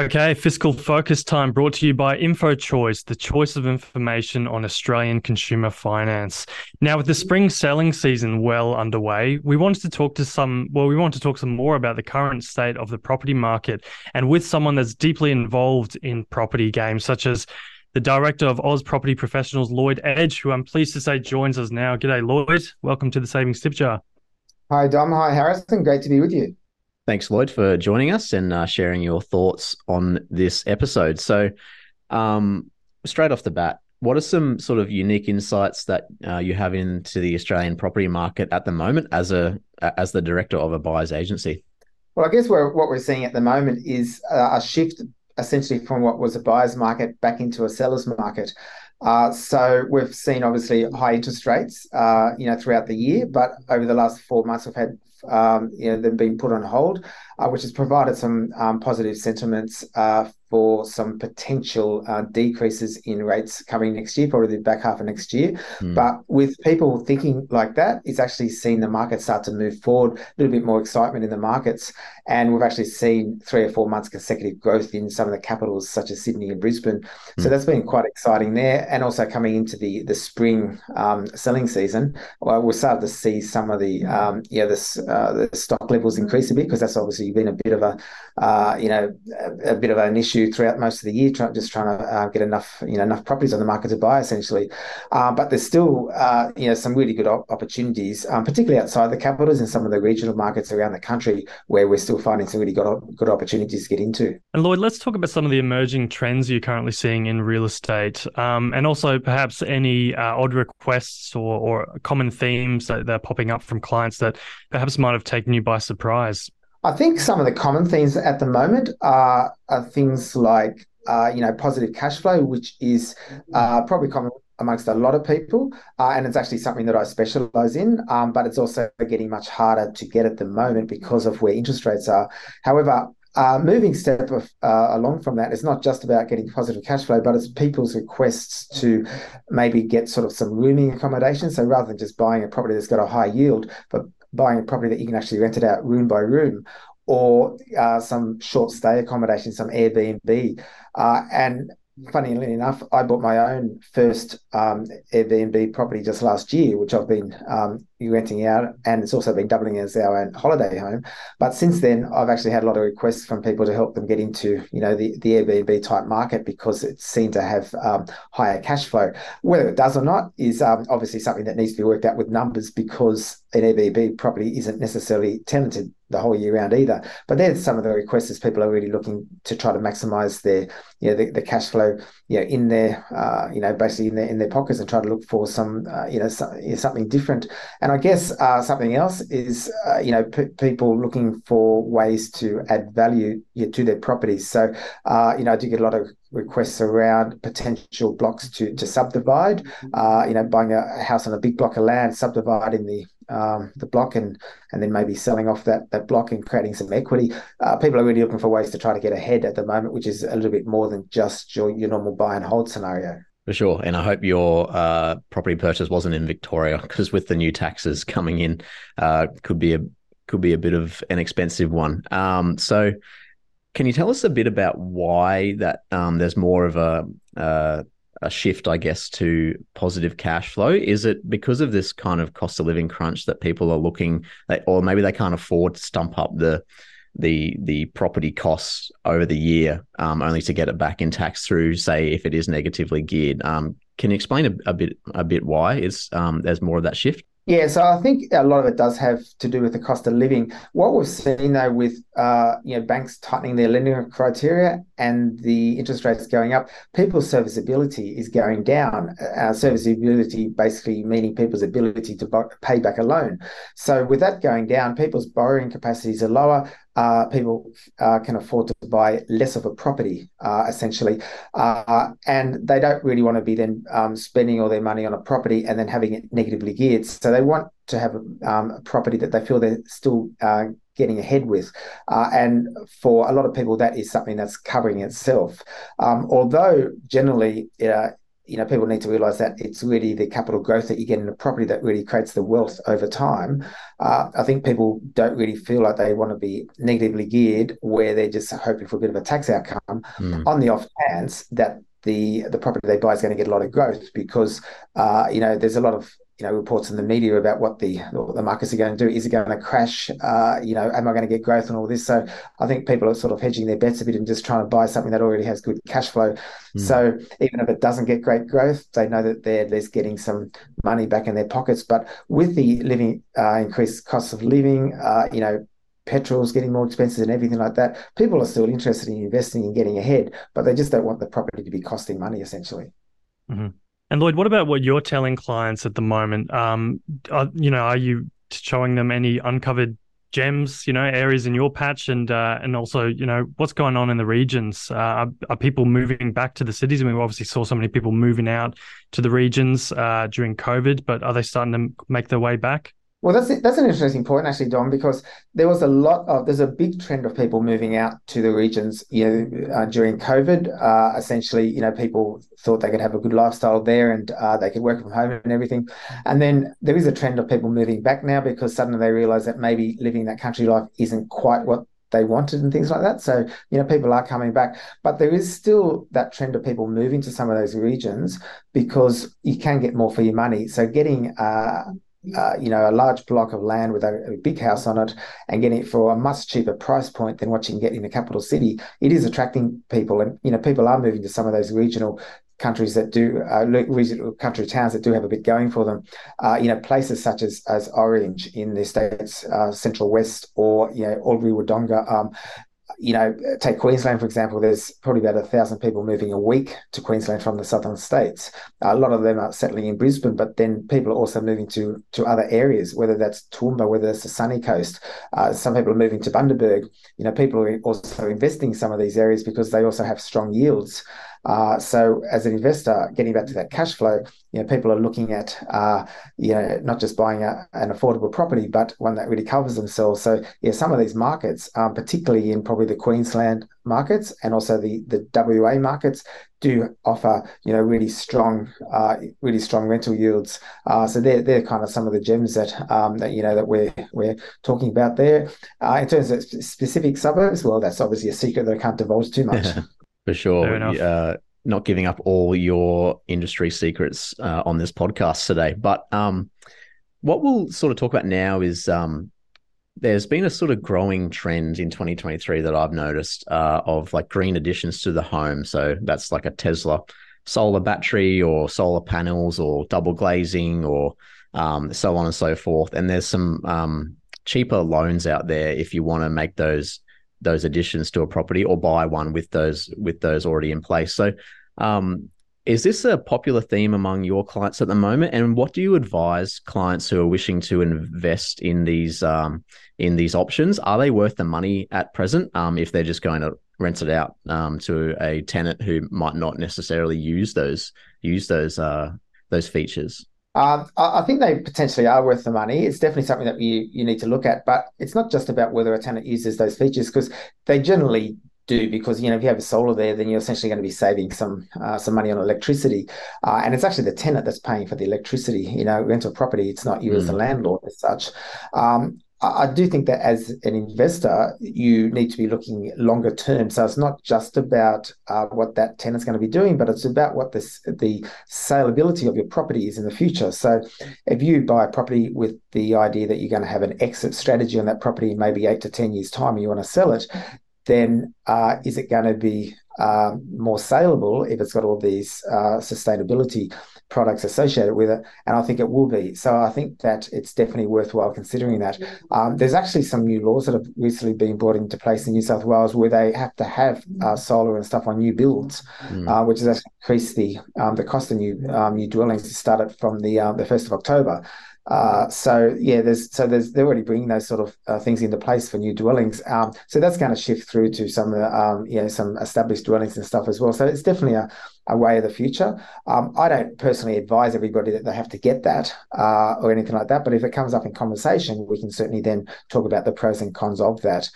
Okay, Fiscal Focus Time brought to you by InfoChoice, the choice of information on Australian consumer finance. Now, with the spring selling season well underway, we wanted to talk some more about the current state of the property market, and with someone that's deeply involved in property games, such as the director of Oz Property Professionals, Lloyd Edge, who I'm pleased to say joins us now. G'day, Lloyd. Welcome to the Savings Tip Jar. Hi, Dom. Hi, Harrison. Great to be with you. Thanks, Lloyd, for joining us and sharing your thoughts on this episode. So straight off the bat, what are some sort of unique insights that you have into the Australian property market at the moment as the director of a buyer's agency? Well, I guess what we're seeing at the moment is a shift essentially from what was a buyer's market back into a seller's market. So we've seen obviously high interest rates, throughout the year, but over the last 4 months we've had they've been put on hold, which has provided some positive sentiments for some potential decreases in rates coming next year, probably the back half of next year. But with people thinking like that, it's actually seen the market start to move forward, a little bit more excitement in the markets. And we've actually seen 3 or 4 months consecutive growth in some of the capitals, such as Sydney and Brisbane. So that's been quite exciting there. And also coming into the spring selling season, we'll start to see some of the stock levels increase a bit, because that's obviously been a bit of an issue throughout most of the year, trying to get enough properties on the market to buy, essentially. But there's still some really good opportunities, particularly outside the capitals and some of the regional markets around the country, where we're still finding some really good opportunities to get into. And Lloyd, let's talk about some of the emerging trends you're currently seeing in real estate, and also perhaps any odd requests or common themes that are popping up from clients that perhaps might have taken you by surprise. I think some of the common themes at the moment are things like, positive cash flow, which is probably common amongst a lot of people, and it's actually something that I specialise in, but it's also getting much harder to get at the moment because of where interest rates are. However, moving step along from that, it's not just about getting positive cash flow, but it's people's requests to maybe get sort of some rooming accommodation. So rather than just buying a property that's got a high yield, but buying a property that you can actually rent it out room by room, or some short stay accommodation, some Airbnb. And funnily enough, I bought my own first Airbnb property just last year, which I've been renting out, and it's also been doubling as our own holiday home. But since then, I've actually had a lot of requests from people to help them get into the Airbnb type market, because it seemed to have higher cash flow. Whether it does or not is obviously something that needs to be worked out with numbers, because an Airbnb property isn't necessarily tenanted the whole year round either. But there's some of the requests, as people are really looking to try to maximise their the cash flow in their basically in their pockets, and try to look for some something different. And I guess something else is people looking for ways to add value to their properties. So I do get a lot of requests around potential blocks to subdivide, buying a house on a big block of land, subdividing the block, and then maybe selling off that block and creating some equity. People are really looking for ways to try to get ahead at the moment, which is a little bit more than just your normal buy and hold scenario. For sure. And I hope your property purchase wasn't in Victoria, because with the new taxes coming in, could be a bit of an expensive one. So can you tell us a bit about why that there's more of a shift, I guess, to positive cash flow? Is it because of this kind of cost of living crunch that people are looking, or maybe they can't afford to stump up the property costs over the year, only to get it back in tax through, say, if it is negatively geared? Can you explain a bit why there's more of that shift? Yeah, so I think a lot of it does have to do with the cost of living. What we've seen, though, with banks tightening their lending criteria and the interest rates going up, people's serviceability is going down. Serviceability basically meaning people's ability to pay back a loan. So with that going down, people's borrowing capacities are lower. People can afford to buy less of a property, essentially, and they don't really want to be then spending all their money on a property and then having it negatively geared. So they want to have a property that they feel they're still getting ahead with, and for a lot of people that is something that's covering itself. Although generally you know, people need to realise that it's really the capital growth that you get in a property that really creates the wealth over time. I think people don't really feel like they want to be negatively geared where they're just hoping for a bit of a tax outcome on the off chance that the property they buy is going to get a lot of growth, because, you know, there's a lot of, you know, reports in the media about what the markets are going to do. Is it going to crash? You know, am I going to get growth and all this? So I think people are sort of hedging their bets a bit and just trying to buy something that already has good cash flow. So even if it doesn't get great growth, they know that they're at least getting some money back in their pockets. But with the living increased cost of living, you know, petrol's getting more expensive and everything like that, people are still interested in investing and getting ahead, but they just don't want the property to be costing money, essentially. And Lloyd, what about what you're telling clients at the moment? You know, are you showing them any uncovered gems, you know, areas in your patch, and also, you know, what's going on in the regions? Are people moving back to the cities? I mean, we obviously saw so many people moving out to the regions during COVID, but are they starting to make their way back? Well, that's an interesting point, actually, Dom, because there's a big trend of people moving out to the regions, you know, during COVID. Essentially, you know, people thought they could have a good lifestyle there and they could work from home and everything. And then there is a trend of people moving back now because suddenly they realise that maybe living that country life isn't quite what they wanted and things like that. So, you know, people are coming back, but there is still that trend of people moving to some of those regions because you can get more for your money. So getting you know, a large block of land with a big house on it and getting it for a much cheaper price point than what you can get in a capital city, it is attracting people. And, you know, people are moving to some of those regional countries that do, regional country towns that do have a bit going for them. You know, places such as Orange in the states, Central West, or, you know, Albury, Wodonga. You know, take Queensland, for example, there's probably about 1,000 people moving a week to Queensland from the southern states. A lot of them are settling in Brisbane, but then people are also moving to other areas, whether that's Toowoomba, whether that's the Sunny Coast. Some people are moving to Bundaberg. You know, people are also investing in some of these areas because they also have strong yields. So as an investor, getting back to that cash flow, you know, people are looking at, you know, not just buying an affordable property, but one that really covers themselves. So, yeah, some of these markets, particularly in probably the Queensland markets and also the WA markets, do offer, you know, really strong rental yields. So they're kind of some of the gems that that, you know, that we're talking about there. In terms of specific suburbs, well, that's obviously a secret that I can't divulge too much. For sure. Not giving up all your industry secrets on this podcast today. But what we'll sort of talk about now is there's been a sort of growing trend in 2023 that I've noticed of like green additions to the home. So that's like a Tesla solar battery or solar panels or double glazing or so on and so forth. And there's some cheaper loans out there if you want to make those additions to a property or buy one with those already in place. So is this a popular theme among your clients at the moment? And what do you advise clients who are wishing to invest in these options? Are they worth the money at present if they're just going to rent it out to a tenant who might not necessarily use those features? I think they potentially are worth the money. It's definitely something that you need to look at, but it's not just about whether a tenant uses those features, because they generally do, because, you know, if you have a solar there, then you're essentially going to be saving some money on electricity. And it's actually the tenant that's paying for the electricity, you know, rental property. It's not you as the landlord as such. I do think that as an investor, you need to be looking longer term. So it's not just about what that tenant's going to be doing, but it's about what the saleability of your property is in the future. So if you buy a property with the idea that you're going to have an exit strategy on that property in maybe 8 to 10 years' time and you want to sell it, then is it going to be more saleable if it's got all these sustainability products associated with it? And I think it will be. So I think that it's definitely worthwhile considering that. There's actually some new laws that have recently been brought into place in New South Wales where they have to have solar and stuff on new builds, which has actually increased the cost of new dwellings to start it from the 1st of October. They're already bringing those sort of things into place for new dwellings. So that's going to shift through to some established dwellings and stuff as well. So it's definitely a a way of the future. I don't personally advise everybody that they have to get that or anything like that, but if it comes up in conversation, we can certainly then talk about the pros and cons of that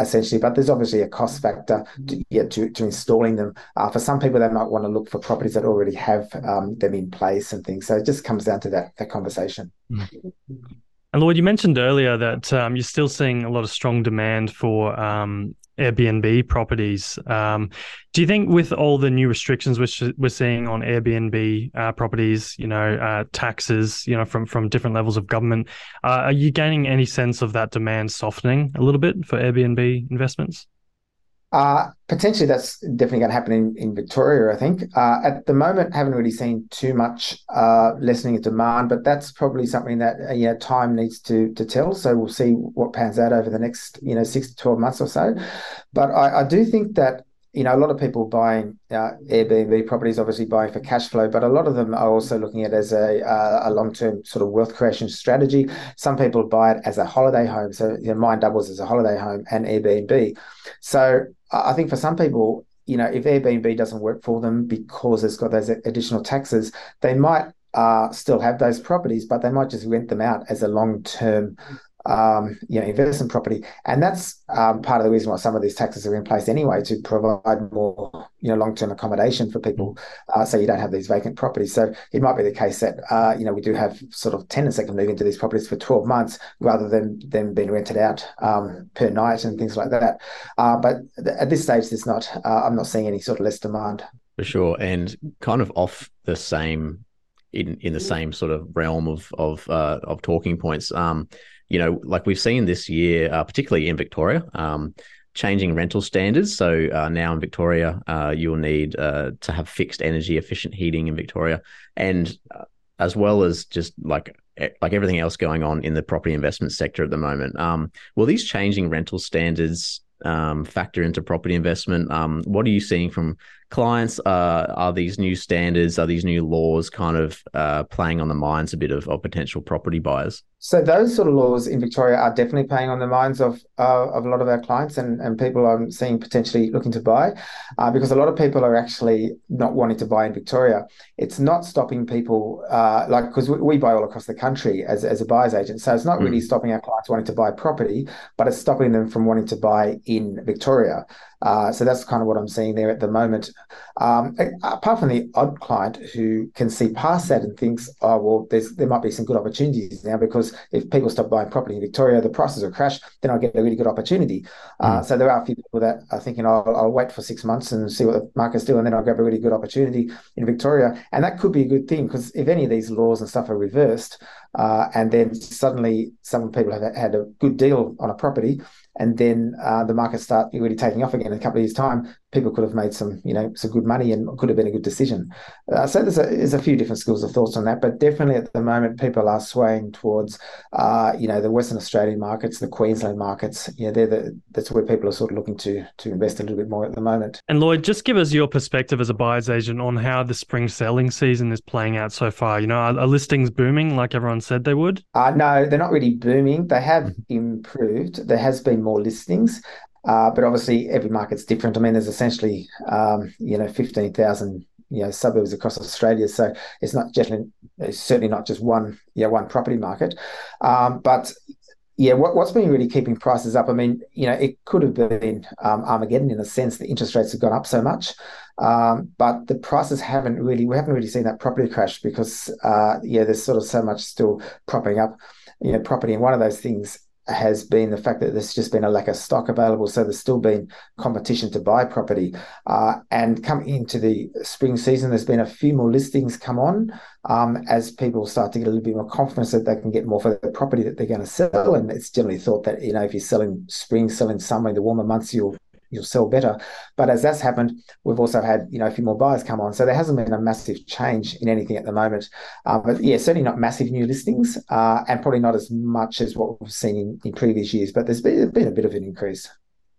essentially. But there's obviously a cost factor to installing them. For some people, they might want to look for properties that already have them in place and things. So it just comes down to that conversation. And Lloyd, you mentioned earlier that you're still seeing a lot of strong demand for Airbnb properties. Do you think with all the new restrictions which we're seeing on Airbnb properties, taxes, from different levels of government, are you gaining any sense of that demand softening a little bit for Airbnb investments? Potentially that's definitely going to happen in Victoria, I think. At the moment, haven't really seen too much lessening of demand, but that's probably something that time needs to tell. So we'll see what pans out over the next 6 to 12 months or so. But I do think that a lot of people buying Airbnb properties, obviously buying for cash flow, but a lot of them are also looking at it as a long-term sort of wealth creation strategy. Some people buy it as a holiday home. So mine doubles as a holiday home and Airbnb. So I think for some people, if Airbnb doesn't work for them because it's got those additional taxes, they might still have those properties, but they might just rent them out as a long-term investment property. And that's part of the reason why some of these taxes are in place anyway, to provide more, long-term accommodation for people, so you don't have these vacant properties. So it might be the case that, we do have sort of tenants that can move into these properties for 12 months rather than them being rented out per night and things like that. But at this stage, there's not, I'm not seeing any sort of less demand. For sure. And kind of off the same, in the same sort of realm of talking points, like we've seen this year, particularly in Victoria, changing rental standards. So now in Victoria, you'll need to have fixed energy efficient heating in Victoria, and as well as just like everything else going on in the property investment sector at the moment. Will these changing rental standards factor into property investment? What are you seeing from clients? Are these new standards, are these new laws kind of playing on the minds a bit of potential property buyers? So those sort of laws in Victoria are definitely playing on the minds of a lot of our clients and people I'm seeing potentially looking to buy, because a lot of people are actually not wanting to buy in Victoria. It's not stopping people, because we buy all across the country as a buyer's agent. So it's not really stopping our clients wanting to buy property, but it's stopping them from wanting to buy in Victoria. So that's kind of what I'm seeing there at the moment. Apart from the odd client who can see past that and thinks, oh, well, there might be some good opportunities now, because if people stop buying property in Victoria, the prices will crash, then I'll get a really good opportunity. So there are a few people that are thinking, oh, I'll wait for 6 months and see what the market's doing, and then I'll grab a really good opportunity in Victoria. And that could be a good thing, because if any of these laws and stuff are reversed, and then suddenly some people have had a good deal on a property, and then the market starts really taking off again in a couple of years' time, people could have made some good money and could have been a good decision. So there's a few different schools of thoughts on that, but definitely at the moment, people are swaying towards, the Western Australian markets, the Queensland markets. That's where people are sort of looking to invest a little bit more at the moment. And Lloyd, just give us your perspective as a buyer's agent on how the spring selling season is playing out so far. Are listings booming like everyone said they would? No, they're not really booming. They have improved. There has been more listings. But obviously, every market's different. I mean, there's essentially, 15,000 suburbs across Australia, so it's certainly not just one property market. What's been really keeping prices up? I mean, it could have been Armageddon in the sense that interest rates have gone up so much, but the prices we haven't really seen that property crash, because there's sort of so much still propping up, property, and one of those things has been the fact that there's just been a lack of stock available. So there's still been competition to buy property. And coming into the spring season, there's been a few more listings come on as people start to get a little bit more confidence that they can get more for the property that they're going to sell. And it's generally thought that, if you sell in spring, sell in summer, in the warmer months, you'll sell better. But as that's happened, we've also had, a few more buyers come on. So there hasn't been a massive change in anything at the moment. But certainly not massive new listings, and probably not as much as what we've seen in previous years. But there's been a bit of an increase.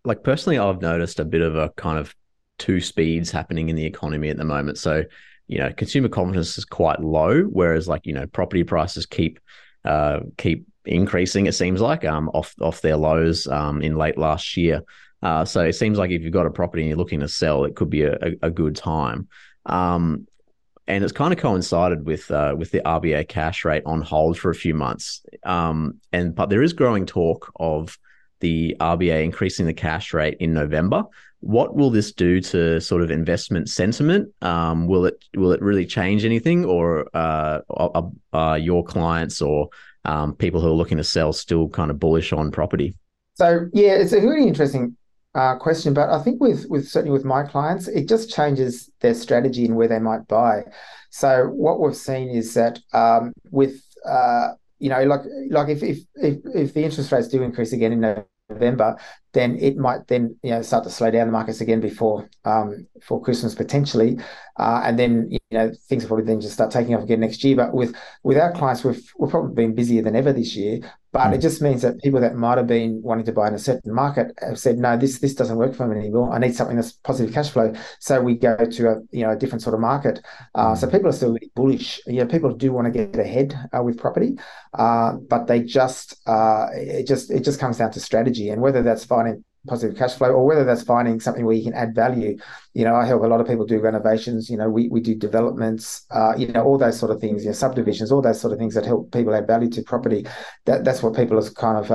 Like personally, I've noticed a bit of a kind of two speeds happening in the economy at the moment. So, consumer confidence is quite low, whereas property prices keep increasing, it seems like, off their lows in late last year. So it seems like if you've got a property and you're looking to sell, it could be a good time. And it's kind of coincided with the RBA cash rate on hold for a few months. But there is growing talk of the RBA increasing the cash rate in November. What will this do to sort of investment sentiment? Will it really change anything, or are your clients or people who are looking to sell still kind of bullish on property? So yeah, it's a really interesting question, but I think certainly with my clients, it just changes their strategy and where they might buy. So what we've seen is that if the interest rates do increase again in November, then it might start to slow down the markets again before Christmas potentially, and then things will probably then just start taking off again next year. But with our clients, we've probably been busier than ever this year. But It just means that people that might have been wanting to buy in a certain market have said, no, this doesn't work for me anymore. I need something that's positive cash flow. So we go to a different sort of market. So people are still really bullish. People do want to get ahead with property, but they just comes down to strategy and whether that's finding positive cash flow or whether that's finding something where you can add value. I help a lot of people do renovations, we do developments, all those sort of things, subdivisions, all those sort of things that help people add value to property. That's what people are kind of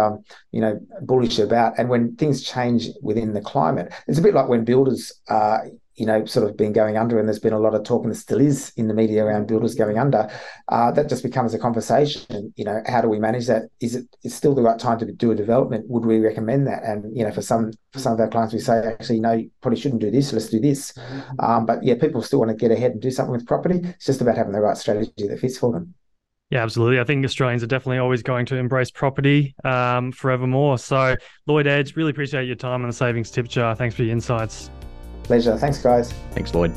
bullish about. And when things change within the climate, it's a bit like when builders sort of been going under, and there's been a lot of talk, and there still is in the media around builders going under. That just becomes a conversation. How do we manage that? Is it still the right time to do a development? Would we recommend that? And for some of our clients, we say, actually, no, you probably shouldn't do this. Let's do this. But people still want to get ahead and do something with property. It's just about having the right strategy that fits for them. Yeah, absolutely. I think Australians are definitely always going to embrace property forevermore. So, Lloyd Edge, really appreciate your time on the Savings Tip Jar. Thanks for your insights. Pleasure. Thanks, guys. Thanks, Lloyd.